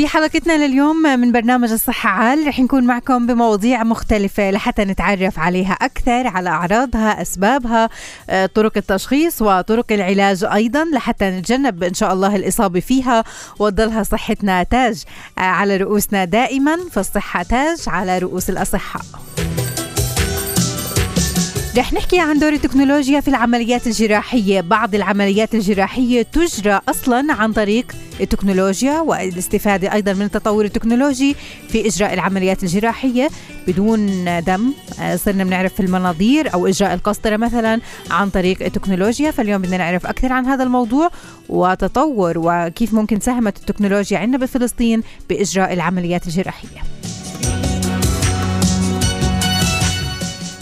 في حلقتنا لليوم من برنامج الصحة عال رح نكون معكم بمواضيع مختلفة لحتى نتعرف عليها أكثر، على أعراضها، أسبابها، طرق التشخيص وطرق العلاج أيضا، لحتى نتجنب إن شاء الله الإصابة فيها وتضلها صحتنا تاج على رؤوسنا دائما، فالصحة تاج على رؤوس الأصحاء. رح نحكي عن دور التكنولوجيا في العمليات الجراحية. بعض العمليات الجراحية تجرى أصلا عن طريق التكنولوجيا والاستفادة أيضا من التطور التكنولوجي في إجراء العمليات الجراحية بدون دم. صرنا بنعرف في المناظير أو إجراء القسطرة مثلا عن طريق التكنولوجيا، فاليوم بدنا نعرف أكثر عن هذا الموضوع وتطور وكيف ممكن ساهمت التكنولوجيا عندنا بفلسطين بإجراء العمليات الجراحية.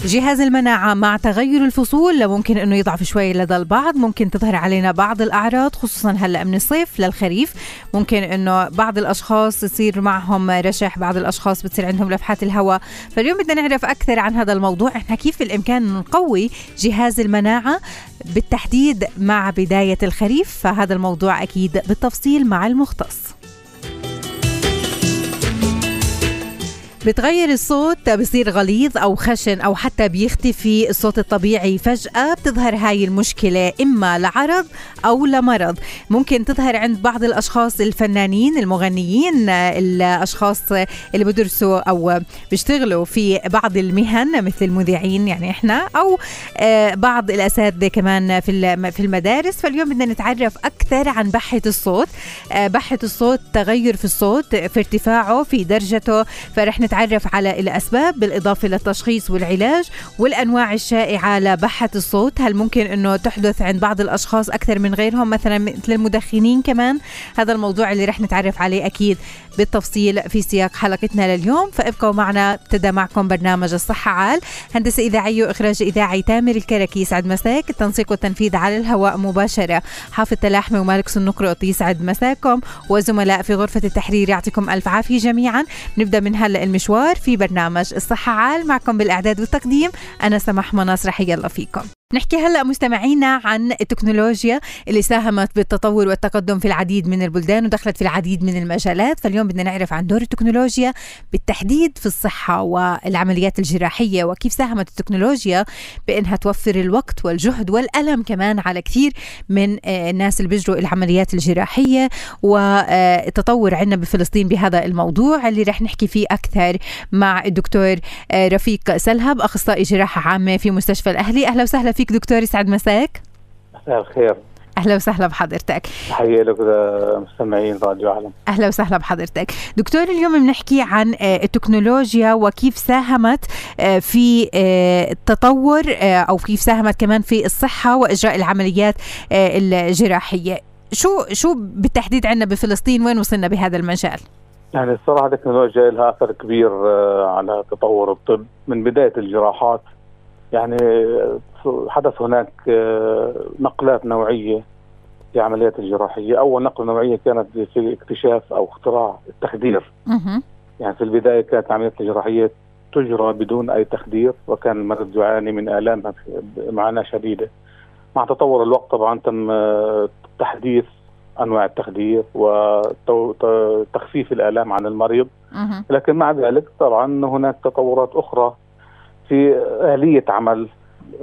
جهاز المناعة مع تغير الفصول ممكن أنه يضعف شوي لدى البعض، ممكن تظهر علينا بعض الأعراض خصوصا هلأ من الصيف للخريف. ممكن أنه بعض الأشخاص يصير معهم رشح، بعض الأشخاص بتصير عندهم لفحات الهواء، فاليوم بدنا نعرف أكثر عن هذا الموضوع، إحنا كيف بالإمكان نقوي جهاز المناعة بالتحديد مع بداية الخريف، فهذا الموضوع أكيد بالتفصيل مع المختص. بتغير الصوت، بصير غليظ أو خشن أو حتى بيختفي الصوت الطبيعي فجأة، بتظهر هاي المشكلة إما لعرض أو لمرض. ممكن تظهر عند بعض الأشخاص الفنانين، المغنيين، الأشخاص اللي بدرسوا أو بيشتغلوا في بعض المهن مثل المذيعين يعني إحنا، أو بعض الأساتذة كمان في المدارس. فاليوم بدنا نتعرف أكثر عن بحة الصوت. بحة الصوت، تغير في الصوت، في ارتفاعه، في درجته، فرح نتعرف على الأسباب بالإضافة للتشخيص والعلاج والأنواع الشائعة لبحة الصوت. هل ممكن أنه تحدث عند بعض الأشخاص أكثر من غيرهم مثلا مثل المدخنين كمان؟ هذا الموضوع اللي رح نتعرف عليه أكيد بالتفصيل في سياق حلقتنا لليوم، فابقوا معنا. ابتدى معكم برنامج الصحة عال، هندسة إذاعية وإخراج إذاعي تامر الكراكيس. عد مساك. التنسيق والتنفيذ على الهواء مباشرة حافظ اللحم ومالك سنقرط. يسعد مساكم وزملاء في غرفة التحرير، يعطيكم ألف عافية جميعا. نبدأ من هلأ المشوار في برنامج الصحة عال، معكم بالإعداد والتقديم أنا سماح مناصرة. حيا الله فيكم. نحكي هلأ مستمعينا عن التكنولوجيا اللي ساهمت بالتطور والتقدم في العديد من البلدان ودخلت في العديد من المجالات، فاليوم بدنا نعرف عن دور التكنولوجيا بالتحديد في الصحة والعمليات الجراحية، وكيف ساهمت التكنولوجيا بأنها توفر الوقت والجهد والألم كمان على كثير من الناس اللي بيجروا العمليات الجراحية، والتطور عندنا بفلسطين بهذا الموضوع اللي رح نحكي فيه أكثر مع الدكتور رفيق سلهب، أخصائي جراحة عامة في مستشفى الأهلي. أهلا وسهلا فيك دكتور، يسعد مساك. مساء الخير. اهلا وسهلا بحضرتك. تحيه لك مستمعين راديو عالم. اهلا وسهلا بحضرتك دكتور. اليوم بنحكي عن التكنولوجيا وكيف ساهمت في التطور او كيف ساهمت كمان في الصحه واجراء العمليات الجراحيه. شو بالتحديد عندنا بفلسطين، وين وصلنا بهذا المجال؟ يعني الصراحه التكنولوجيا لها اثر كبير على تطور الطب من بدايه الجراحات. يعني حدث هناك نقلات نوعية في عمليات الجراحية. أول نقلة نوعية كانت في اكتشاف أو اختراع التخدير. يعني في البداية كانت العمليات الجراحية تجرى بدون أي تخدير، وكان المريض يعاني من آلام معاناة شديدة. مع تطور الوقت طبعا تم تحديث أنواع التخدير وتخفيف الآلام عن المريض، لكن مع ذلك طبعا هناك تطورات أخرى في آلية عمل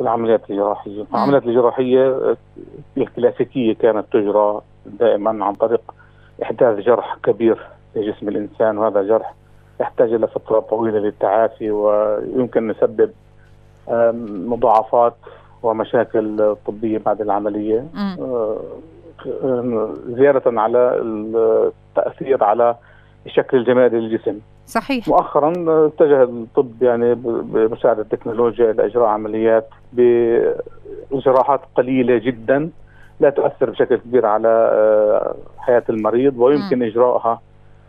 العمليات الجراحية. العمليات الجراحية الكلاسيكية كانت تجرى دائما عن طريق إحداث جرح كبير في جسم الإنسان، وهذا الجرح يحتاج إلى فترة طويلة للتعافي ويمكن يسبب مضاعفات ومشاكل طبية بعد العملية، زيادة على التأثير على الشكل الجمالي للجسم. صحيح. مؤخرا اتجه الطب يعني بمساعدة التكنولوجيا إلى إجراء عمليات بجراحات قليلة جدا لا تؤثر بشكل كبير على حياة المريض، ويمكن إجراءها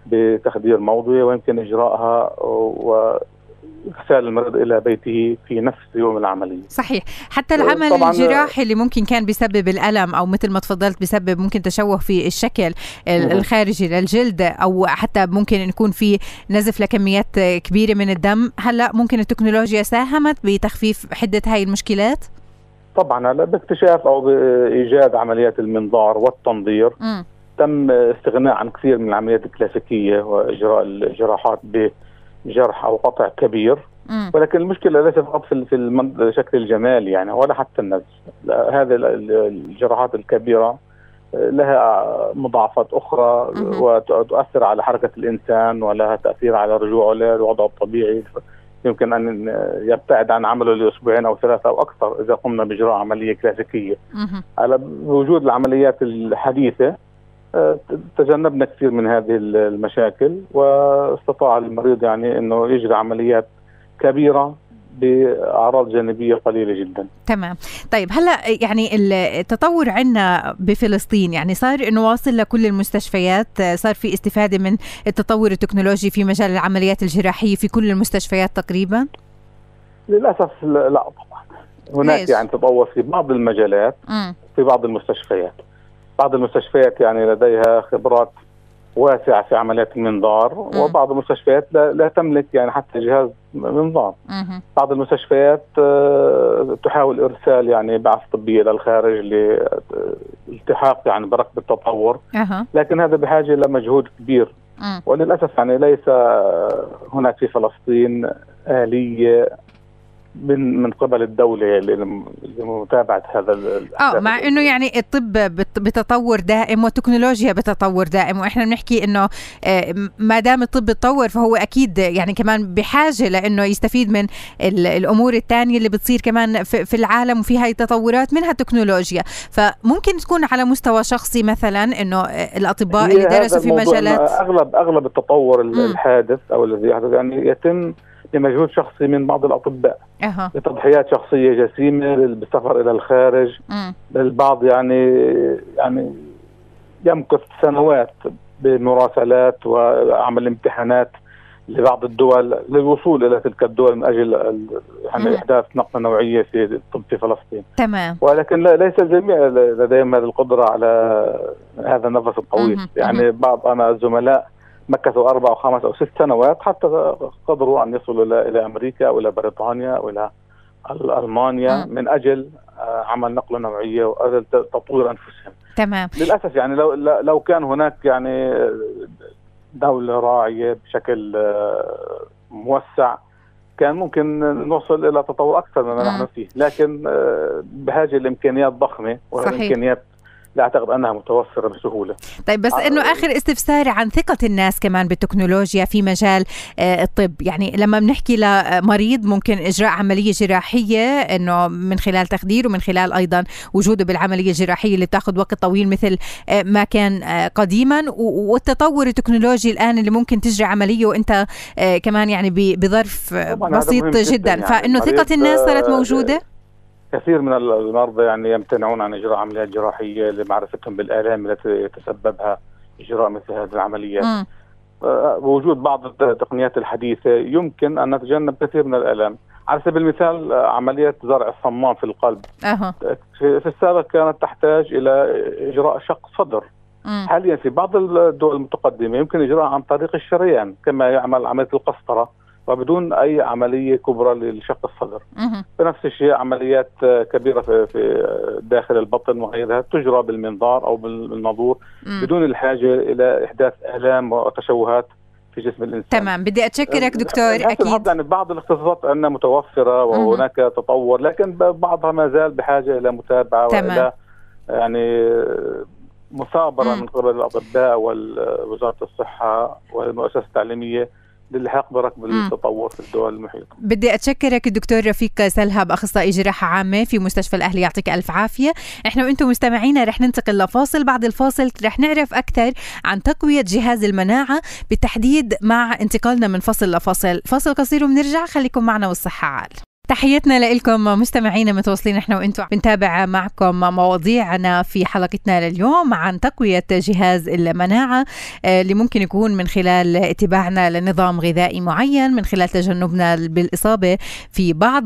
بتخدير موضعي، ويمكن إجراءها وإرسال المريض إلى بيته في نفس يوم العملية. صحيح. حتى العمل الجراحي اللي ممكن كان بيسبب الألم أو مثل ما تفضلت بيسبب ممكن تشوه في الشكل الخارجي للجلد، أو حتى ممكن يكون في نزف لكميات كبيرة من الدم، هلأ ممكن التكنولوجيا ساهمت بتخفيف حدة هاي المشكلات؟ طبعا باكتشاف أو بإيجاد عمليات المنظار والتنظير تم استغناء عن كثير من العمليات الكلاسيكيه واجراء الجراحات بجرح او قطع كبير، ولكن المشكله ليست فقط في الشكل الجمالي يعني ولا حتى النفس. هذه الجراحات الكبيره لها مضاعفات اخرى وتؤثر على حركه الانسان ولها تاثير على رجوعه لوضعه الطبيعي، يمكن ان يبتعد عن عمله لاسبوعين او ثلاثه او اكثر اذا قمنا باجراء عمليه كلاسيكيه. على وجود العمليات الحديثه تجنبنا كثير من هذه المشاكل، واستطاع المريض يعني انه يجري عمليات كبيره بأعراض جانبية قليلة جدا. تمام. طيب هلا يعني التطور عندنا بفلسطين يعني صار انه واصل لكل المستشفيات، صار في استفادة من التطور التكنولوجي في مجال العمليات الجراحية في كل المستشفيات تقريبا؟ للأسف لا طبعا. هناك يعني تطور في بعض المجالات في بعض المستشفيات. بعض المستشفيات يعني لديها خبرات واسعة في عمليات المنظار، وبعض المستشفيات لا تملك يعني حتى جهاز منظار. بعض المستشفيات تحاول إرسال يعني بعث طبية إلى الخارج لالتحاق يعني بركب التطور، لكن هذا بحاجة إلى مجهود كبير. وللأسف يعني ليس هناك في فلسطين آلية من قبل الدولة لمتابعة هذا مع انه يعني الطب بتطور دائم والتكنولوجيا بتطور دائم، واحنا بنحكي انه ما دام الطب تطور فهو اكيد يعني كمان بحاجة لانه يستفيد من الامور الثانية اللي بتصير كمان في العالم وفي هاي التطورات منها التكنولوجيا. فممكن تكون على مستوى شخصي مثلا انه الاطباء اللي درسوا في مجالات اغلب التطور الحادث او الذي يحدث يعني يتم لمجهود شخصي من بعض الأطباء، لتضحيات شخصية جسيمة بالسفر إلى الخارج. البعض يعني يمكث سنوات بمراسلات وعمل امتحانات لبعض الدول للوصول إلى تلك الدول من أجل يعني إحداث نقلة نوعية في الطب في فلسطين. تمام. ولكن ليس الجميع لديهم هذه القدرة على هذا النفس الطويل. يعني بعض أنا الزملاء مكثوا 4 أو 5 أو 6 سنوات حتى قدروا أن يصلوا إلى أمريكا أو إلى بريطانيا أو إلى ألمانيا من أجل عمل نقلة نوعية وأجل تطوير أنفسهم. تمام. للأسف يعني لو كان هناك يعني دولة راعية بشكل موسع كان ممكن نوصل إلى تطور أكثر مما نحن فيه، لكن بحاجة لإمكانيات ضخمة وإمكانيات لا أعتقد أنها متوفرة بسهولة. طيب بس إنه آخر استفسار عن ثقة الناس كمان بالتكنولوجيا في مجال الطب، يعني لما بنحكي لمريض ممكن إجراء عملية جراحية إنه من خلال تخدير ومن خلال أيضا وجوده بالعملية الجراحية اللي بتاخذ وقت طويل مثل ما كان قديما، والتطور التكنولوجي الآن اللي ممكن تجري عملية وإنت كمان يعني بظرف بسيط جدا يعني فإنه ثقة الناس صارت موجودة؟ كثير من المرضى يعني يمتنعون عن إجراء عمليات جراحية لمعرفتهم بالآلام التي يتسببها إجراء مثل هذه العمليات. وجود بعض التقنيات الحديثة يمكن أن نتجنب كثير من الآلام. على سبيل المثال عملية زرع الصمام في القلب في السابق كانت تحتاج إلى إجراء شق صدر. حاليا في بعض الدول المتقدمة يمكن إجراء عن طريق الشريان كما يعمل عملية القسطرة وبدون أي عملية كبرى لشق الصدر. بنفس الشيء عمليات كبيرة في داخل البطن وغيرها تجرى بالمنظار أو بالنظور بدون الحاجة إلى إحداث آلام وتشوهات في جسم الإنسان. تمام. بدي أتشكرك دكتور. أكيد يعني بعض الاختصاصات عندنا متوفرة وهناك تطور، لكن بعضها ما زال بحاجة إلى متابعة وإلى يعني مثابرة من قبل الأطباء ووزارة الصحة والمؤسسات التعليمية للحاق بركب التطور في الدول المحيطة. بدي أتشكرك الدكتور رفيق سلهب أخصائي جراحة عامة في مستشفى الأهلي، يعطيك ألف عافية. إحنا وإنتم مستمعينا رح ننتقل لفاصل، بعد الفاصل رح نعرف أكثر عن تقوية جهاز المناعة بالتحديد مع انتقالنا من فصل لفاصل. فاصل قصير وبنرجع، خليكم معنا والصحة عال. تحياتنا لكم مستمعينا، متواصلين احنا وانتم بنتابع معكم مواضيعنا في حلقتنا لليوم عن تقوية جهاز المناعة اللي ممكن يكون من خلال اتباعنا لنظام غذائي معين، من خلال تجنبنا بالإصابة في بعض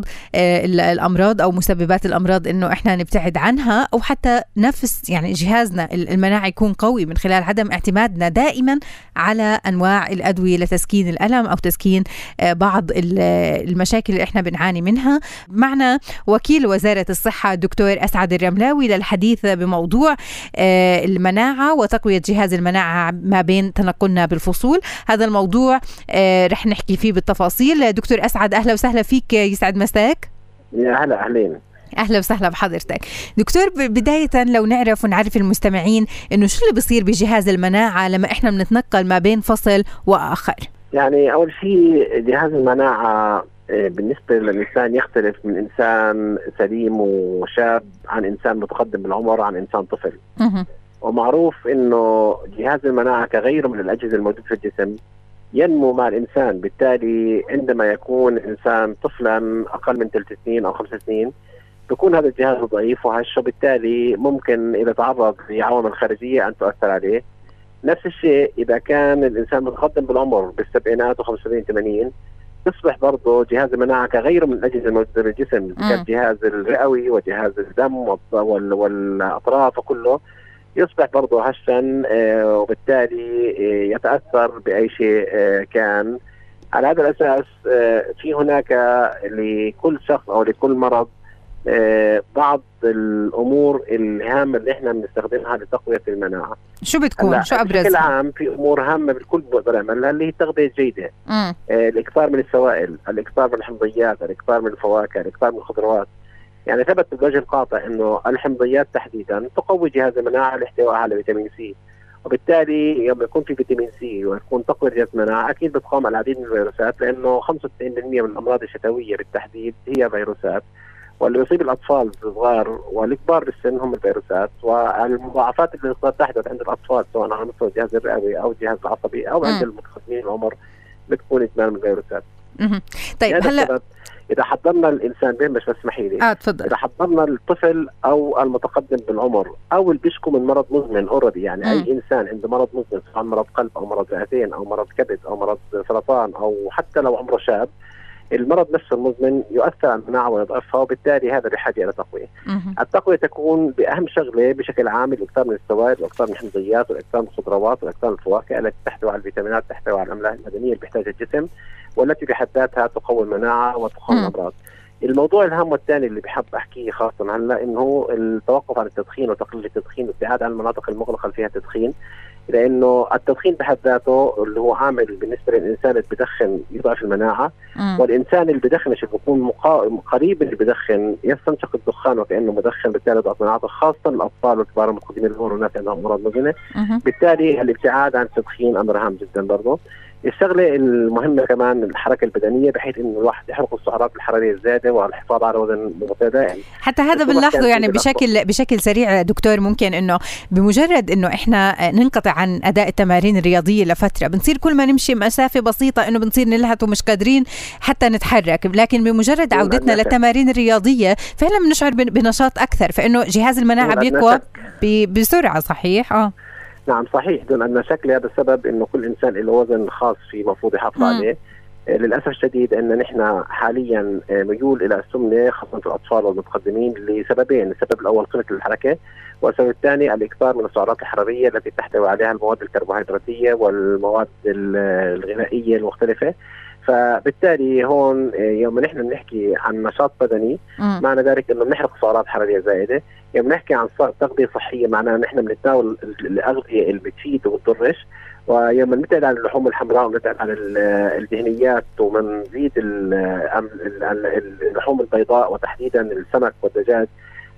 الأمراض أو مسببات الأمراض إنه احنا نبتعد عنها، أو حتى نفس يعني جهازنا المناعي يكون قوي من خلال عدم اعتمادنا دائما على أنواع الأدوية لتسكين الألم أو تسكين بعض المشاكل اللي احنا بنعاني منها منها. معنا وكيل وزارة الصحة الدكتور أسعد الرملاوي للحديث بموضوع المناعة وتقوية جهاز المناعة ما بين تنقلنا بالفصول. هذا الموضوع رح نحكي فيه بالتفاصيل. دكتور أسعد أهلا وسهلا فيك، يسعد مساك. يا هلا، أهلين، أهلا وسهلا بحضرتك دكتور. بداية لو نعرف المستمعين إنه شو اللي بصير بجهاز المناعة لما إحنا بنتنقل ما بين فصل وآخر. يعني أول شيء جهاز المناعة بالنسبة للإنسان يختلف من إنسان سليم وشاب عن إنسان متقدم بالعمر عن إنسان طفل. ومعروف إنه جهاز المناعة كغيره من الأجهزة الموجودة في الجسم ينمو مع الإنسان، بالتالي عندما يكون إنسان طفلا أقل من 3 سنين أو 5 سنين بيكون هذا الجهاز ضعيف وهش، وبالتالي ممكن إذا تعرض لعوامل خارجية أن تؤثر عليه. نفس الشيء إذا كان الإنسان متقدم بالعمر بالسبعينات و75-80 تصبح برضه جهاز المناعة كغيره من الأجهزة الموجودة بالجسم، كالجهاز الرئوي وجهاز الدم والأطراف وكله يصبح برضه هشا، وبالتالي يتأثر بأي شيء كان. على هذا الأساس في هناك لكل شخص أو لكل مرض بعض الأمور الهامة اللي احنا بنستخدمها لتقوية المناعة. شو بتكون؟ شو أبرزها؟ بشكل عام في أمور هامة بالكل بنقدر نعملها اللي هي التغذية الجيدة، الإكثار من السوائل، الإكثار من الحمضيات، الإكثار من الفواكه، الإكثار من الخضروات. يعني ثبت بالوجه القاطع إنه الحمضيات تحديدا تقوي جهاز المناعة لاحتوائها على فيتامين سي، وبالتالي يوم يكون في فيتامين سي ويكون تقوية جهاز المناعة أكيد بتقاوم العديد من الفيروسات، لأنه 95% من الأمراض الشتوية بالتحديد هي فيروسات، واللي بيصيب الاطفال الصغار والكبار بالسن هم الفيروسات، والمضاعفات اللي قد تحدث عند الاطفال سواء على مستوى الجهاز الرئوي او الجهاز العصبي او عند المتقدمين العمر بتكون ادمان من الفيروسات. طيب هلا اذا حضرنا الانسان مش اسمحي لي تفضل، اذا حضرنا الطفل او المتقدم بالعمر او اللي بيشكو من مرض مزمن اوريدي، يعني اي انسان عنده مرض مزمن سواء مرض قلب او مرض رئتين او مرض كبد او مرض سرطان او حتى لو عمره شاب، المرض نفسه المزمن يؤثر على المناعة ويضعفها، وبالتالي هذا بحاجة إلى تقوية. التقوية تكون بأهم شغلة بشكل عام الإكثار من السوائل والإكثار من الحمضيات والإكثار من الخضروات والإكثار من الفواكه التي تحتوي على الفيتامينات، تحتوي على الأملاح المدنية اللي بيحتاجها الجسم والتي بحد ذاتها تقوي المناعة وتقوي الأمراض. الموضوع الهام والثاني اللي بحب أحكيه خاصة هلا إنه التوقف عن التدخين وتقليل التدخين والابتعاد عن المناطق المغلقة اللي فيها التدخين، لأنه التدخين بحد ذاته اللي هو عامل بالنسبة للإنسان اللي بدخن يضعف المناعة، والإنسان اللي بدخنش اللي بيكون قريب اللي بدخن يستنشق الدخان وكأنه مدخن، بالتالي ضعف مناعته خاصة الأطفال والكبار المتقدمين بالعمر والناس عندهم أمراض مزمنة. بالتالي الابتعاد عن التدخين أمر هام جدا. برضه الشغلة المهمة كمان الحركة البدنية، بحيث إنه الواحد يحرق السعرات الحرارية الزايدة والحفاظ على وزن متداول. حتى هذا بنلاحظه يعني بشكل سريع دكتور، ممكن إنه بمجرد إنه إحنا ننقطع عن أداء التمارين الرياضية لفترة بنصير كل ما نمشي مسافة بسيطة إنه بنصير نلهث ومش قادرين حتى نتحرك، لكن بمجرد عودتنا للتمارين الرياضية فعلا بنشعر بنشاط أكثر، فإنه جهاز المناعة بيقوى بسرعة. صحيح. نعم صحيح، دون أن شكل هذا السبب إنه كل إنسان له وزن خاص فيه مفروض يحافظ عليه. للأسف الشديد أن نحن حاليا ميول إلى السمنة خاصة في الأطفال والمتقدمين لسببين، السبب الأول قلة الحركة، والسبب الثاني الإكثار من السعرات الحرارية التي تحتوي عليها المواد الكربوهيدراتية والمواد الغذائية المختلفة. فبالتالي هون يوم نحن بنحكي عن نشاط بدني معنى ذلك انه بنحرق سعرات حراريه زائده، يوم بنحكي عن تغذيه صحيه معناها نحن بنتناول الاغذيه اللي بتفيد وبتضرش، ويوم بنبتعد عن اللحوم الحمراء وبنبتعد عن الدهنيات وبنزيد اللحوم البيضاء وتحديدا السمك والدجاج،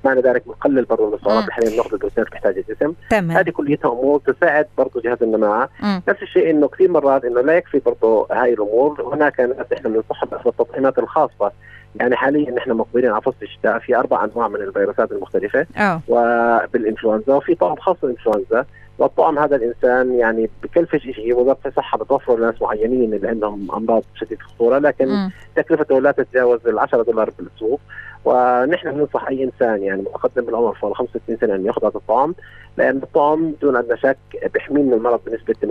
معنى ذلك بنقلل برضه من السعرات الحراريه اللي بناخذها البروتينات اللي بيحتاجها الجسم. هذه كليتها امور تساعد برضه جهاز المناعه. نفس الشيء انه كثير مرات انه لا يكفي برضه هاي الامور، هناك ناس احنا بننصحهم باخذ التطعيمات الخاصه. يعني حاليا نحن مقبلين على فصل الشتاء في 4 أنواع من الفيروسات المختلفه وبالانفلونزا، وفي طعم خاص للانفلونزا، والطعم هذا الانسان يعني بكلفش شيء، وزاره الصحه بتوفره لناس معينين اللي عندهم امراض شديده الخطوره، لكن تكلفته لا تتجاوز $10 بالسوق. ونحن بننصح اي انسان يعني متقدم بالعمر فوق 65 سنه ان ياخذ هذا الطعام، لان الطعام دون ادنى شك بيحمي من المرض بنسبه 80%،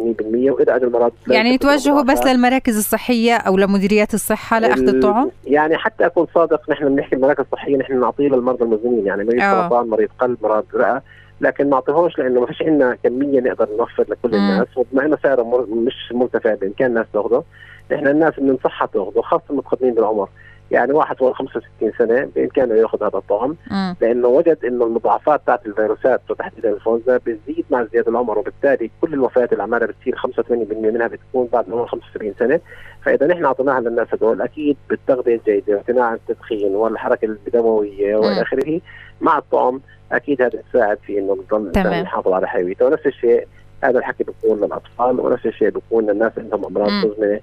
واذا اجى المرض يعني توجهوا بس للمراكز الصحيه او لمديريات الصحه لاخذ الطعام. يعني حتى اكون صادق، نحن بنحكي المراكز الصحيه نحن نعطيه للمرضى المزمنين، يعني مريض سرطان، مريض قلب، مرض رئه، لكن ما نعطيهوش لانه ما فيش عندنا كميه نقدر نوفر لكل الناس، وبما انه سعره مش مرتفع بامكان الناس تاخذه، نحن الناس بننصحها تاخذه خاصه المتقدمين بالعمر. يعني واحد هو 65 سنه بامكانه ياخذ هذا الطعم لانه وجد انه المضاعفات تاعت الفيروسات وتحديدا الانفلونزا بتزيد مع زياده العمر، وبالتالي كل الوفيات اللي عمالها بتصير 85% منها بتكون بعد عمر 75 سنه. فاذا نحن اعطيناها للناس هذول اكيد بالتغذيه الجيده وامتناع عن التدخين والحركه الدمويه والى اخره مع الطعم اكيد هذا بتساعد في انه الانسان يحافظ على حيويته. ونفس الشيء هذا الحكي بيكون للاطفال ونفس الشيء بيكون للناس عندهم امراض مزمنه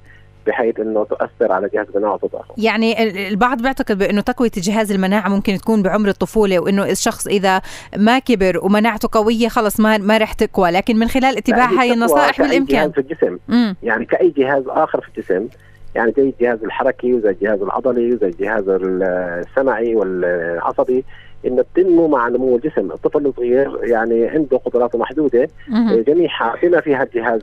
بحيث انه تؤثر على جهاز المناعه وتضعفه. يعني البعض بيعتقد بانه تقويه جهاز المناعه ممكن تكون بعمر الطفوله، وانه الشخص اذا ما كبر ومناعته قويه خلص ما رح تقوى، لكن من خلال اتباع هاي النصائح بالامكان في الجسم يعني كاي جهاز اخر في الجسم، يعني زي الجهاز الحركي وزي الجهاز العضلي وزي الجهاز السمعي والعصبي، انه بتنمو مع نمو الجسم. الطفل الصغير يعني عنده قدراته محدوده جميعها بما فيها الجهاز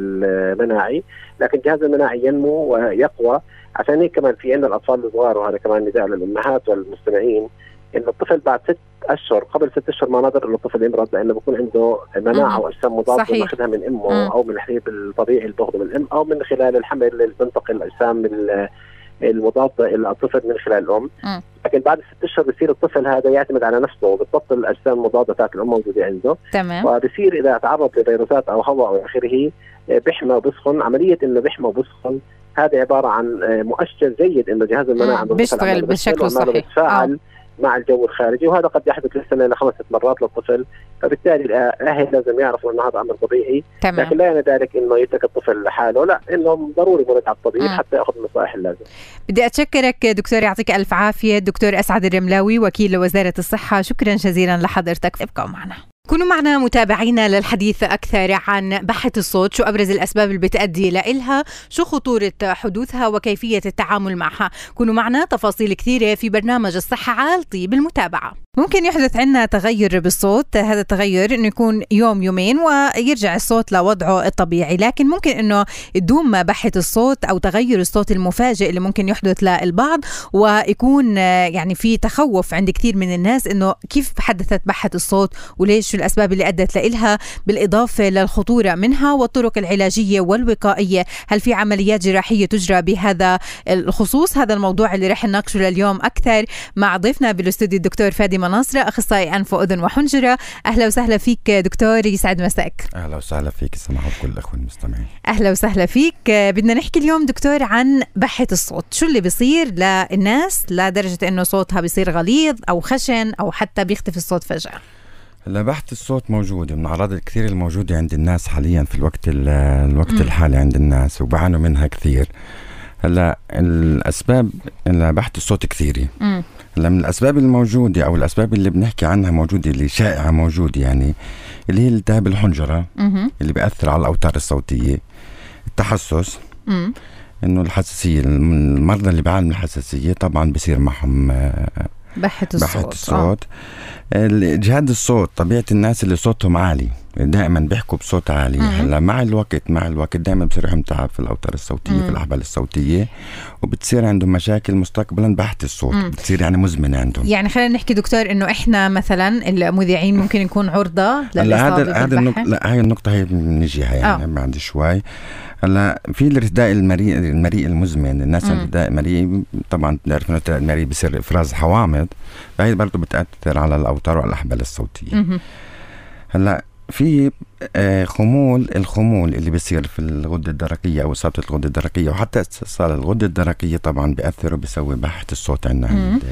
المناعي، لكن الجهاز المناعي ينمو ويقوى. عشان هيك كمان في عندنا الاطفال الصغار، وهذا كمان نداء للامهات والمستمعين، انه الطفل بعد 6 اشهر قبل 6 اشهر ما نظر انه الطفل يمرض، لانه بكون عنده مناعه واجسام مضاعفه ياخذها من امه او من الحليب الطبيعي اللي بياخذه من الام او من خلال الحمل اللي بتنتقل الاجسام المضادة إلى الطفل من خلال الأم. لكن بعد 6 أشهر بصير الطفل هذا يعتمد على نفسه وبتبطل الأجسام المضادة بتاعت الأم موجودة عنده. تمام. وبصير إذا تعرض لفيروسات أو هواء أو آخره بيحمى وبسخن. عملية إنه بيحمى وبسخن هذا عبارة عن مؤشر جيد إنه جهاز المناعة بيشتغل بشكل صحيح مع الجو الخارجي، وهذا قد يحدث للسنة إلى 5 مرات للطفل. فبالتالي الأهل لازم يعرفوا أن هذا أمر طبيعي. تمام. لكن لا يعني ذلك أنه يترك الطفل لحاله، لا، أنه ضروري مراجعة الطبيب حتى يأخذ النصائح اللازمة. بدي أشكرك دكتور، يعطيك ألف عافية. الدكتور أسعد الرملاوي وكيل وزارة الصحة، شكرا جزيلا لحضرتك. ابقوا معنا. كونوا معنا متابعينا للحديث أكثر عن بحة الصوت، شو أبرز الأسباب اللي بتأدي لإلها، شو خطورة حدوثها وكيفية التعامل معها. كونوا معنا، تفاصيل كثيرة في برنامج الصحة على الطيب. المتابعة ممكن يحدث عندنا تغير بالصوت، هذا التغير انه يكون يوم يومين ويرجع الصوت لوضعه الطبيعي، لكن ممكن انه تدوم بحة الصوت او تغير الصوت المفاجئ اللي ممكن يحدث للبعض، ويكون يعني في تخوف عند كثير من الناس انه كيف حدثت بحة الصوت وليش، شو الاسباب اللي ادت لإلها، بالاضافة للخطورة منها والطرق العلاجية والوقائية. هل في عمليات جراحية تجرى بهذا الخصوص؟ هذا الموضوع اللي رح نناقشه لليوم اكثر مع ضيفنا بالاستوديو الدكتور فادي مناصرة، أخصائي أنف وأذن وحنجرة. أهلا وسهلا فيك دكتور، يسعد مساك. أهلا وسهلا فيك سماح وكل الأخوة المستمعين. أهلا وسهلا فيك. بدنا نحكي اليوم دكتور عن بحة الصوت، شو اللي بيصير للناس لدرجة أنه صوتها بيصير غليظ أو خشن أو حتى بيختفي الصوت فجأة؟ هلا بحة الصوت موجودة من الأعراض الكثير الموجودة عند الناس حاليا في الوقت الحالي عند الناس، وبعانوا منها كثير. هلا الأسباب لبحة الصوت كثيرة. من الأسباب الموجودة أو الأسباب اللي بنحكي عنها موجودة اللي شائعة موجودة، يعني اللي هي التهاب الحنجرة اللي بيأثر على الأوتار الصوتية، التحسس، إنه الحساسية، المرضى اللي بيعانوا من الحساسية طبعا بصير معهم بحة الصوت. الجهاز الصوت، طبيعة الناس اللي صوتهم عالي دائما بيحكوا بصوت عالي، هلا مع الوقت دائما بصير عندهم تعب في الاوتار الصوتيه في الاحبال الصوتيه، وبتصير عندهم مشاكل مستقبلا بحة الصوت بتصير يعني مزمنه عندهم. يعني خلينا نحكي دكتور انه احنا مثلا المذيعين ممكن نكون عرضه للاصابه بالبحة. لا، هاي النقطه هي بنجيها يعني بعد شوي. هلا في الارتداء المريء المزمن، الناس الارتداء المريء طبعا بنعرف انه الارتداء المريء بصير افراز حوامض، فهي برضه بتاثر على الاوتار والاحبال الصوتيه. هلا في الخمول اللي بيصير في الغدة الدرقية أو إصابة الغدة الدرقية، وحتى استئصال الغدة الدرقية طبعا بيأثر وبيسوي بحة الصوت عندنا عند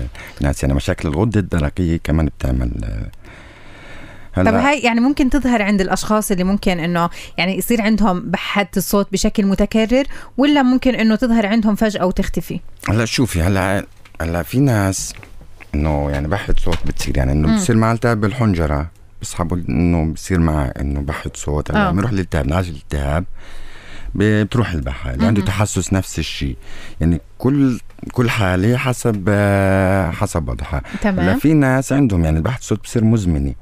الناس. يعني مشاكل الغدة الدرقية كمان بتعمل. طب هاي يعني ممكن تظهر عند الأشخاص اللي ممكن إنه يعني يصير عندهم بحة الصوت بشكل متكرر، ولا ممكن إنه تظهر عندهم فجأة وتختفي؟ هلا شوفي، هلا في ناس إنه يعني بحة صوت بتصير، يعني إنه بتصير مع التهاب الحنجرة بصحابه انه بصير معه انه بحة صوت، لما يعني يروح للالتهاب، نعالج الالتهاب بتروح البحة. اللي عنده تحسس نفس الشيء، يعني كل حالة حسب وضعها. هلا في ناس عندهم يعني بحة صوت بصير مزمنة.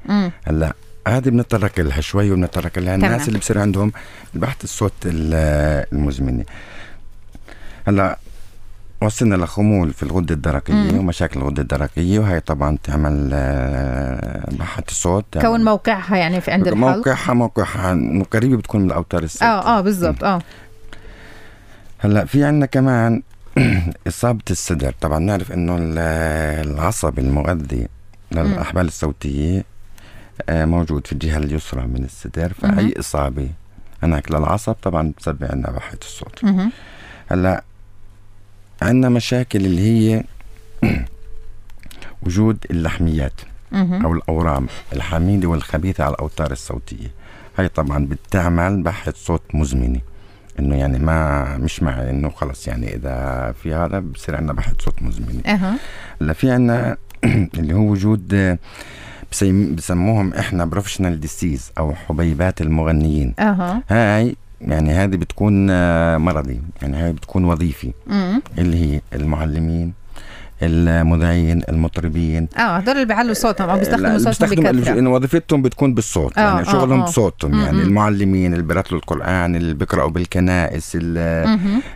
هلا هذه بنتطرق لها شوي وبنتطرق لها الناس اللي بصير عندهم بحة الصوت المزمنة. هلا وصلنا لخمول في الغدة الدرقية ومشاكل الغدة الدرقية، وهي طبعا تعمل بحة الصوت. كون موقعها يعني في عند الحلق، موقعها قريبة بتكون من الأوتار الصوتية. بالضبط. هلا في عندنا كمان إصابة الصدر، طبعا نعرف إنه العصب المؤذي للأحبال الصوتية موجود في الجهة اليسرى من الصدر، فأي إصابة هناك للعصب طبعا بتسبب عنا بحة الصوت. هلا عنا مشاكل اللي هي وجود اللحميات أو الأورام الحميدة والخبيثة على الأوتار الصوتية، هي طبعا بتعمل بحة صوت مزمنة، انه يعني ما مش معي انه خلص يعني اذا في هذا بصير عندنا بحث صوت مزمن. هلا في عندنا اللي هو وجود بسموهم احنا بروفيشنال ديسيز او حبيبات المغنيين. هاي يعني هذه بتكون مرضي، يعني هاي بتكون وظيفي، اللي هي المعلمين، المذيعين، المطربين، هذول اللي بيعلوا صوتهم او بيستخدموا صوتهم بكثره، لانه وظيفتهم بتكون بالصوت، يعني شغلهم بصوتهم. يعني المعلمين اللي بيرتلوا القرآن، اللي بيقرأوا بالكنائس،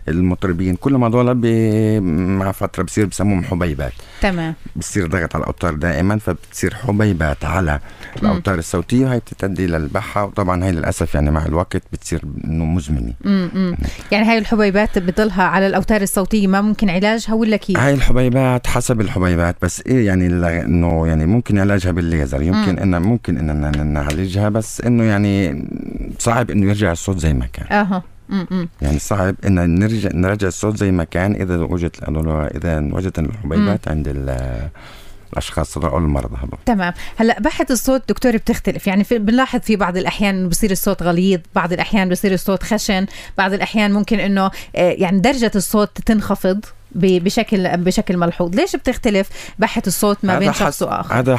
المطربين، كل ما هذول مع فتره بصير بسموهم حبيبات. تمام، بصير ضغط على الاوتار دائما، فبتصير حبيبات على الاوتار الصوتيه، وهي بتؤدي للبحه، وطبعا هي للاسف يعني مع الوقت بتصير انه مزمنه. يعني هاي الحبيبات بتضلها على الاوتار الصوتيه، ما ممكن علاجها ولا كيف؟ هاي الحبيبات حسب الحبيبات، بس إيه يعني إنه يعني ممكن علاجها بالليزر، يمكن إنه ممكن إننا نعالجها، بس إنه يعني صعب إنه يرجع الصوت زي ما كان. يعني صعب إن نرجع الصوت زي ما كان إذا وجدت الحبيبات عند الاشخاص هذول او المرضى هذول. تمام، هلا بحث الصوت دكتور بتختلف، يعني بنلاحظ في بعض الاحيان بصير الصوت غليظ، بعض الاحيان بصير الصوت خشن، بعض الاحيان ممكن انه يعني درجه الصوت تنخفض بشكل ملحوظ. ليش بتختلف بحث الصوت ما بين شخص واخر؟ هذا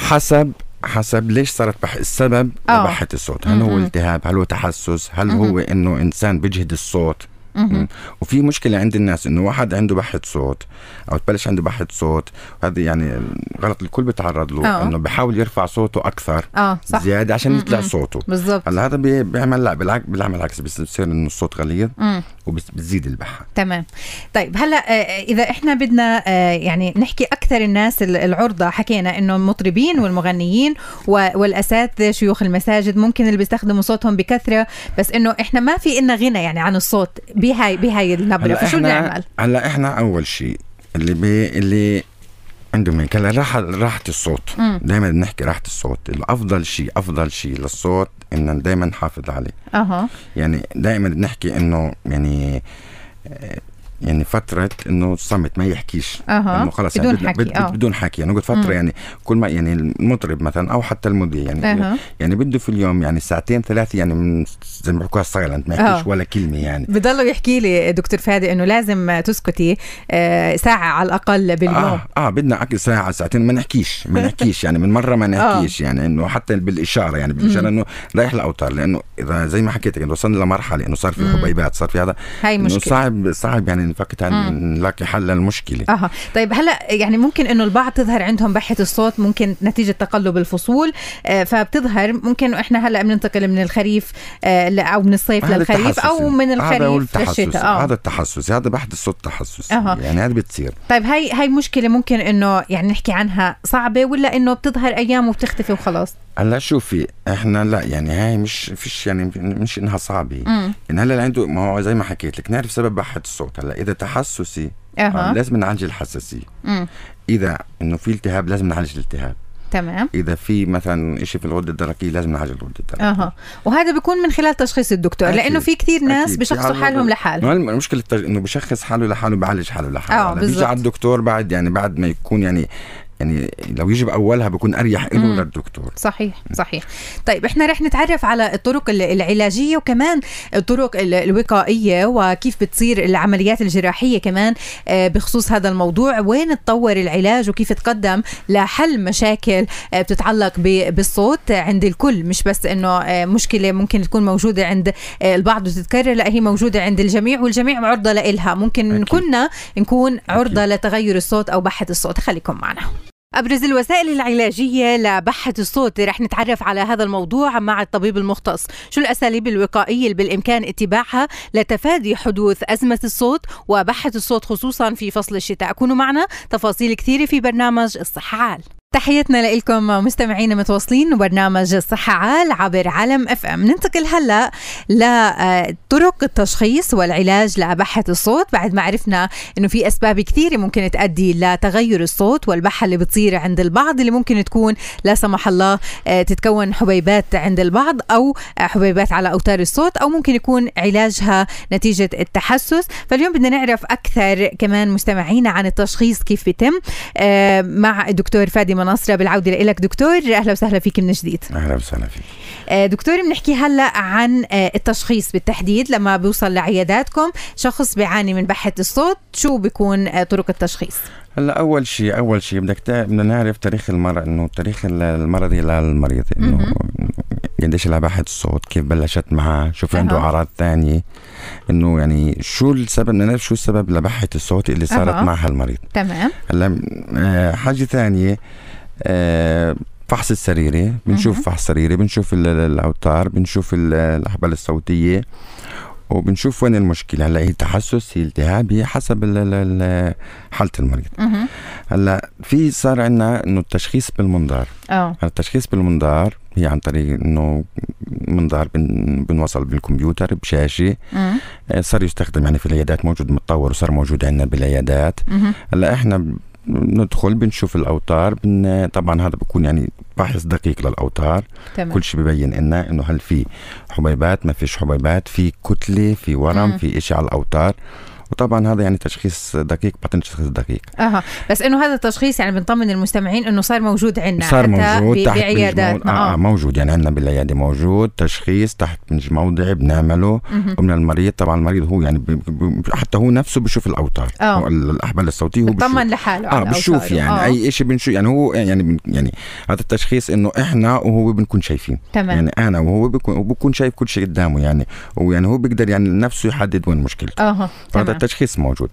حسب ليش صارت السبب لبحث الصوت، هل هو التهاب، هل هو تحسس، هل هو انه انسان بيجهد الصوت. وفي مشكلة عند الناس انه واحد عنده بحة صوت او تبلش عنده بحة صوت، هذا يعني غلط الكل بيتعرض له، انه بحاول يرفع صوته اكثر زيادة عشان يطلع صوته. بالضبط، هلا هذا بيعمل لا بيعمل عكس، بصير انه الصوت غليظ وبتزيد البحة. تمام، طيب هلا اذا احنا بدنا يعني نحكي اكثر الناس العرضة، حكينا انه المطربين والمغنيين والاساتذة، شيوخ المساجد ممكن اللي بيستخدموا صوتهم بكثرة، بس انه احنا ما في إلنا غنى يعني عن الصوت بهاي النبرة، فشو نعمل؟ هلا احنا اول شيء اللي عندهم هيك راحة الصوت، دائما بنحكي راحة الصوت، افضل شيء للصوت ان دائما نحافظ عليه. يعني دائما بنحكي انه يعني فترة انه الصمت ما يحكيش، انه خلص بدون يعني بدون حكي يعني نقعد فترة، يعني كل ما يعني المطرب مثلا او حتى المذيع يعني يعني بده في اليوم يعني ساعتين ثلاثة، يعني من زي ما بحكوها السايلنت، ما يحكيش ولا كلمة. يعني بضلوا يحكي لي دكتور فادي انه لازم تسكتي ساعة على الاقل باليوم. بدنا ساعة ساعتين ما نحكيش يعني من مرة ما نحكيش. يعني انه حتى بالإشارة انه رايح لأوتار، لانه اذا زي ما حكيت انه وصلنا لمرحلة انه صار في حبيبات، صار في هذا، هاي مشكلة صعب يعني فقط نلاقي حل للمشكلة. طيب هلا يعني ممكن انه البعض تظهر عندهم بحة الصوت ممكن نتيجة تقلب الفصول، فبتظهر ممكن احنا هلا بننتقل من الخريف او من الصيف للخريف، او من الخريف للشتاء. هذا التحسس، هذا بحة الصوت تحسس، يعني هذا بتصير. طيب هاي مشكلة ممكن انه يعني نحكي عنها صعبة، ولا انه بتظهر ايام وبتختفي وخلاص؟ هلا شوفي احنا لا يعني هاي مش انها صعبة، ان هلا عنده، ما هو زي ما حكيت لك نعرف سبب بحة الصوت. هلا اذا تحسسي لازم نعالج الحساسية، اذا انه في التهاب لازم نعالج الالتهاب. تمام، اذا في مثلا شيء في الغده الدرقيه لازم نعالج الغده الدرقيه. وهذا بيكون من خلال تشخيص الدكتور، لانه في كثير ناس بشخصوا حالهم لحالهم. المشكله انه بشخص حاله لحاله، بعالج حاله لحاله، بيجي على الدكتور بعد ما يكون يعني لو يجي بأولها بكون أريح له للدكتور. صحيح. طيب احنا رح نتعرف على الطرق العلاجية، وكمان الطرق الوقائية، وكيف بتصير العمليات الجراحية كمان بخصوص هذا الموضوع، وين اتطور العلاج، وكيف تقدم لحل مشاكل بتتعلق بالصوت عند الكل، مش بس انه مشكلة ممكن تكون موجودة عند البعض وتتكرر، لا هي موجودة عند الجميع، والجميع عرضة لإلها، ممكن كنا نكون عرضة لتغير الصوت أو بحة الصوت. خليكم معنا. أبرز الوسائل العلاجية لبحة الصوت، رح نتعرف على هذا الموضوع مع الطبيب المختص. شو الأساليب الوقائية اللي بالإمكان اتباعها لتفادي حدوث أزمة الصوت وبحة الصوت خصوصا في فصل الشتاء؟ كونوا معنا، تفاصيل كثيرة في برنامج الصحة عال. تحياتنا لكم مستمعينا متواصلين وبرنامج صحة عال عبر علم FM. ننتقل هلا لطرق التشخيص والعلاج لأبحة الصوت، بعد ما عرفنا انه في اسباب كثيرة ممكن تؤدي لتغير الصوت والبحة اللي بتصير عند البعض، اللي ممكن تكون لا سمح الله تتكون حبيبات عند البعض او حبيبات على اوتار الصوت، او ممكن يكون علاجها نتيجة التحسس. فاليوم بدنا نعرف اكثر كمان مستمعينا عن التشخيص كيف بيتم مع الدكتور فادي مناصرة. بالعودة لك دكتور، أهلا وسهلا فيك من جديد. أهلا وسهلا فيك دكتور. بنحكي هلأ عن التشخيص بالتحديد، لما بيوصل لعياداتكم شخص بيعاني من بحة الصوت، شو بيكون طرق التشخيص؟ هلا أول شيء بدنا نعرف تاريخ المرض، إنه التاريخ المرضي للمريض، إنه قديش لها بحة الصوت، كيف بلشت معها، شو في عنده أعراض ثانية، إنه يعني شو السبب، بدنا نعرف شو السبب لبحة الصوت اللي صارت معها المريض. تمام. هلا حاجة ثانية، فحص السريري، بنشوف فحص سريري، بنشوف الأوتار، بنشوف الأحبال الصوتية، وبنشوف وين المشكلة. هلا هي تحسس، هي التهاب، هي حسب حالة المريض. هلا في صار عندنا انه التشخيص بالمنظار. التشخيص بالمنظار هي عن طريق انه منظار بنوصل بالكمبيوتر بشاشة، صار يستخدم يعني في العيادات، موجود متطور وصار موجود عندنا بالعيادات. هلا احنا ندخل بنشوف الأوتار، طبعا هذا بكون يعني فحص دقيق للأوتار. تمام. كل شيء ببين لنا انه هل في حبيبات، ما فيش حبيبات، في كتلة، في ورم، في إشي على الأوتار. وطبعا هذا يعني تشخيص دقيق، بعطينا تشخيص دقيق. بس انه هذا التشخيص يعني بنطمن المستمعين انه صار موجود عندنا، صار موجود تحت بعياداتنا. موجود يعني عندنا بالعياده، موجود تشخيص تحت موضعي بنعمله ومن المريض. طبعا المريض هو يعني حتى هو نفسه بشوف الاوتار، الاحبال الصوتيه، هو بيطمن لحاله على بشوف يعني اي شيء بنشوف، يعني هو يعني هذا التشخيص انه احنا وهو بنكون شايفين. تمام. يعني انا وهو بكون شايف كل شيء قدامه، يعني هو بيقدر يعني نفسه يحدد وين مشكلته. هذا التشخيص موجود.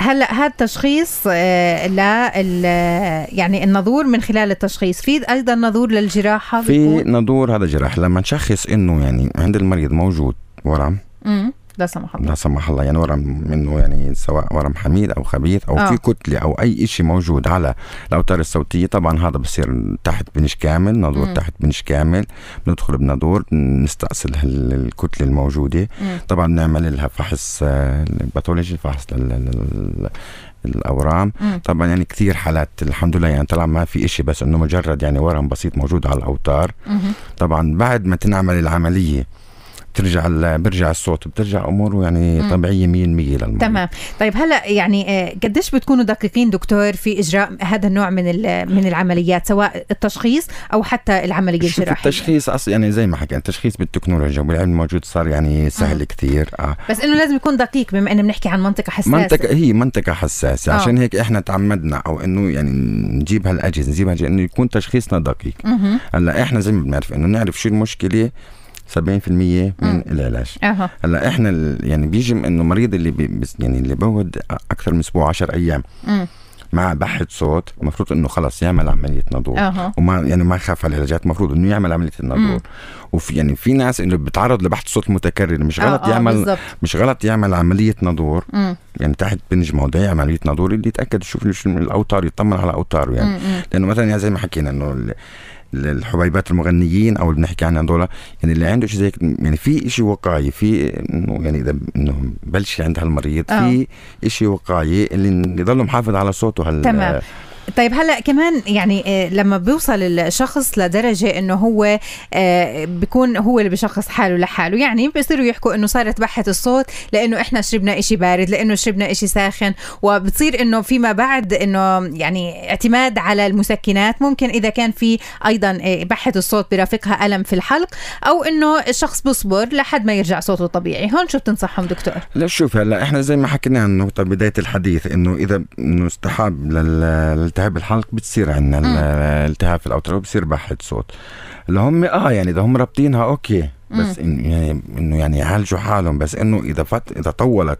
هلا هذا التشخيص يعني النظور. من خلال التشخيص في ايضا نظور للجراحه، في نظور. هذا جراح لما نشخص انه يعني عند المريض موجود ورم، لا سمح الله، لا سمح الله، يعني ورم منه، يعني سواء ورم حميد او خبيث او في كتله او اي شيء موجود على الاوتار الصوتيه. طبعا هذا بصير تحت بنش كامل، نظور تحت بنش كامل، بندخل بنظور نستأصل الكتله الموجوده. طبعا نعمل لها فحص باثولوجي، فحص الاورام. طبعا يعني كثير حالات الحمد لله يعني طلع ما في شيء، بس انه مجرد يعني ورم بسيط موجود على الاوتار. طبعا بعد ما تنعمل العمليه بيرجع الصوت، بترجع اموره يعني طبيعيه 100% للمريض. تمام. طيب هلا يعني قديش بتكونوا دقيقين دكتور في اجراء هذا النوع من العمليات، سواء التشخيص او حتى العمليه الجراحيه؟ التشخيص اصلا يعني زي ما حكينا، التشخيص بالتكنولوجيا والعلم موجود، صار يعني سهل كثير. بس انه لازم يكون دقيق بما انه بنحكي عن منطقه حساسه، منطقه حساسه. عشان هيك احنا تعمدنا او انه يعني نجيب هالاجهزه، انه يكون تشخيصنا دقيق. هلا احنا زي ما بنعرف انه نعرف شو المشكله 70% من العلاج. هلا احنا يعني بيجي انه المريض اللي اللي بيقعد اكثر من اسبوع 10 ايام مع بحة صوت، المفروض انه خلص يعمل عملية نضور. وما يعني ما يخاف على العلاجات، المفروض انه يعمل عملية النضور. وفي يعني في ناس انه بتعرض لبحة صوت متكرر، مش غلط يعمل بالزبط. مش غلط يعمل عملية نضور، يعني تحت بنج موضعي عملية نضور، اللي يتاكد يشوف الاوتار، يطمن على اوتاره يعني. لانه مثلا يعني زي ما حكينا انه الحبيبات المغنيين او اللي بنحكي عنها هذول، يعني اللي عنده شيء زي يعني في شيء وقايه، في انه يعني اذا انه بلش عند هالمريض في شيء وقايه اللي يضل محافظ على صوته. تمام. طيب هلا كمان يعني لما بيوصل الشخص لدرجه انه هو بيكون هو اللي بشخص حاله لحاله، يعني بيصيروا يحكوا انه صارت بحة الصوت لانه احنا شربنا اشي بارد، لانه شربنا اشي ساخن، وبتصير انه فيما بعد انه يعني اعتماد على المسكنات، ممكن اذا كان في ايضا بحة الصوت برافقها الم في الحلق، او انه الشخص بصبر لحد ما يرجع صوته طبيعي. هون شو بتنصحهم دكتور؟ لا شوف هلا احنا زي ما حكينا عن نقطه بدايه الحديث، انه اذا انه استحاب التهاب الحلق، بتصير عندنا الالتهاب في الاوتار وبصير بحة صوت. اللي هم يعني اذا هم رابطينها اوكي، بس انه يعني يعالجوا حالهم. بس انه اذا طولت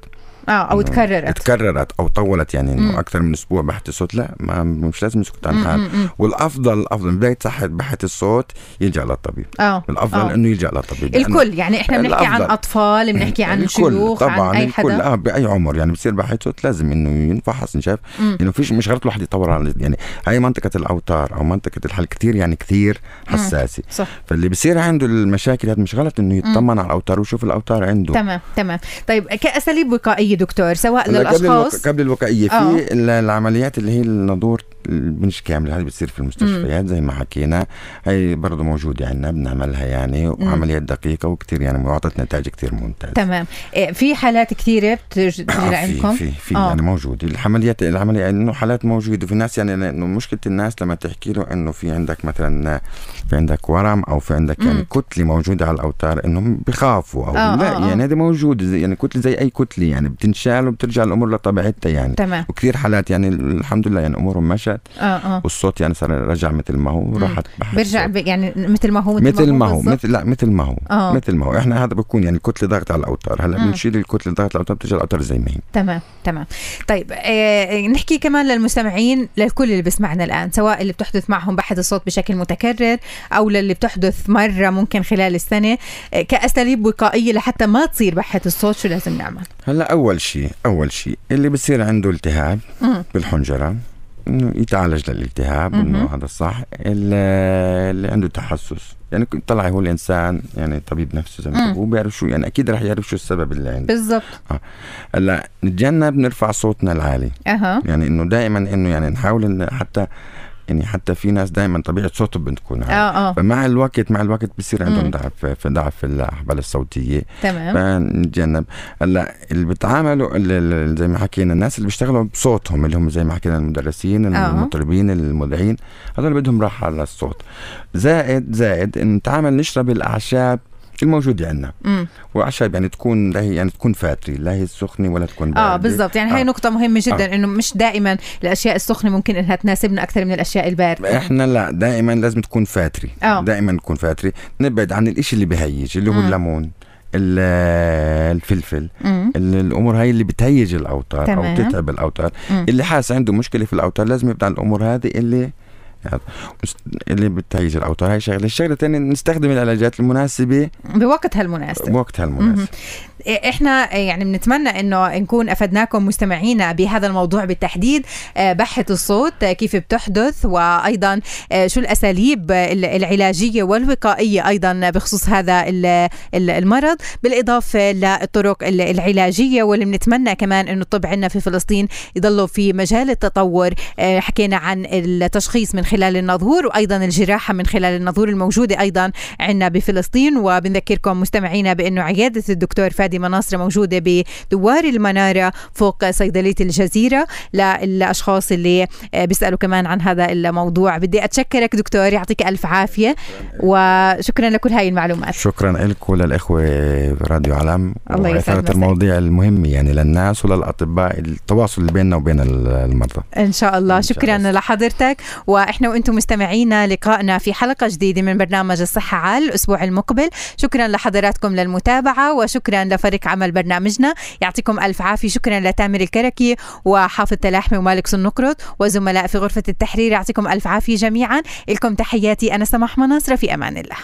او اتكررت او طولت يعني انه اكثر من اسبوع بحث الصوت، لا مش لازم نسكت عن حال. والافضل من بدايه صحه بحث الصوت يلجا للطبيب. الافضل انه يلجا للطبيب الكل، يعني احنا بنحكي عن اطفال، بنحكي عن شيوخ، عن اي حدا الكل باي عمر، يعني بصير بحث صوت لازم انه ينفحص نشاف انه فيش مش غلط الواحد يطور على يعني هاي منطقه الاوتار او منطقه الحل كثير يعني كثير حساسه، فاللي بصير عنده المشاكل هذا مش غلط انه يطمن على الاوتار ويشوف الاوتار عنده. تمام. طيب كاساليب وقائيه دكتور سواء للاشخاص قبل الوقائيه في العمليات اللي هي النضور البنشكام اللي هذه بتصير في المستشفيات زي ما حكينا، هي برضه موجوده عندنا بنعملها يعني، وعمليات دقيقه وكثير يعني واعطت نتائج كثير ممتازه. تمام. في حالات كثيره بتجي لعندكم؟ في يعني موجوده العمليه انه حالات موجوده في ناس، يعني انه مشكله الناس لما تحكي له انه في عندك مثلا في عندك ورم او في عندك يعني كتله موجوده على الاوتار انهم بخافوا او لا يعني هذه موجوده يعني كتله زي اي كتله يعني بتنشال وبترجع الامور لطبيعتها يعني. تمام. وكثير حالات يعني الحمد لله يعني امورهم مشت والصوت يعني صار رجع مثل ما هو، راحت برجع يعني مثل ما هو احنا هذا بكون يعني كتله ضغط على الاوتار. هلا بنشيل الكتله ضغط على الاوتار بترجع الاوتار زي ما هي. تمام. طيب نحكي كمان للمستمعين، للكل اللي بسمعنا الان سواء اللي بتحدث معهم بحث الصوت بشكل متكرر او للي بتحدث مره ممكن خلال السنه، كاساليب وقائيه لحتى ما تصير بحث الصوت شو لازم نعمل؟ هلا اول شيء اللي بصير عنده التهاب بالحنجره انه يتعالج للالتهاب انه هذا الصح. اللي عنده تحسس يعني طلع هو الانسان يعني طبيب نفسه زي ما هو بيعرف شو يعني اكيد رح يعرف شو السبب اللي عنده بالضبط. هلا نتجنب نرفع صوتنا العالي يعني انه دائما انه يعني نحاول إن حتى في ناس دائما طبيعه صوتهم بتكون عاليه فمع الوقت بصير عندهم ضعف في الاحبال الصوتيه. تمام. فنتجنب. هلا اللي بيتعاملوا زي ما حكينا الناس اللي بيشتغلوا بصوتهم اللي هم زي ما حكينا المدرسين المطربين المذيعين هذول بدهم راحه على الصوت. زائد نتعامل نشرب الاعشاب الموجودة عندنا، واعشاب يعني تكون تكون فاتري، لا هي السخنة ولا تكون باردة. بالضبط، يعني هي نقطة مهمة جدا انه مش دائما الاشياء السخنة ممكن انها تناسبنا اكثر من الاشياء الباردة. احنا لا دائما لازم تكون فاتري، نبعد عن الاشي اللي بهيج اللي هو الليمون الفلفل الامور هاي اللي بتهيج الاوتار. او بتتعب الاوتار. اللي حاس عنده مشكلة في الاوتار لازم يبعد عن الامور هذه اللي بتهيج الاوتار. هاي شغله. الشغله الثانيه نستخدم العلاجات المناسبه بوقتها المناسب. احنا يعني بنتمنى انه نكون افدناكم مستمعينا بهذا الموضوع بالتحديد، بحث الصوت كيف بتحدث، وايضا شو الاساليب العلاجيه والوقائيه ايضا بخصوص هذا المرض، بالاضافه للطرق العلاجيه واللي بنتمنى كمان انه الطب عندنا في فلسطين يضلوا في مجال التطور. حكينا عن التشخيص من خلال النظور وايضا الجراحه من خلال النظور الموجوده ايضا عندنا بفلسطين، وبنذكركم مستمعينا بانه عياده الدكتور فادي مناصرة موجودة بدوار المنارة فوق صيدلية الجزيرة للأشخاص اللي بيسألوا كمان عن هذا الموضوع. بدي أتشكرك دكتور، يعطيك ألف عافية وشكرا لكل هاي المعلومات. شكرا لك وللإخوة راديو علم وإثارة المواضيع المهمة يعني للناس وللأطباء، التواصل بيننا وبين المرضى إن شاء الله. شكرا لحضرتك، وإحنا وإنتم مستمعينا لقائنا في حلقة جديدة من برنامج الصحة على الأسبوع المقبل. شكرا لحضراتكم للمتابعة، وشكرا لفريق عمل برنامجنا، يعطيكم ألف عافية. شكرا لتامر الكراكي وحافظ اللحم ومالك سنقرط وزملاء في غرفة التحرير، يعطيكم ألف عافية جميعا. لكم تحياتي، أنا سماح مناصرة، في أمان الله.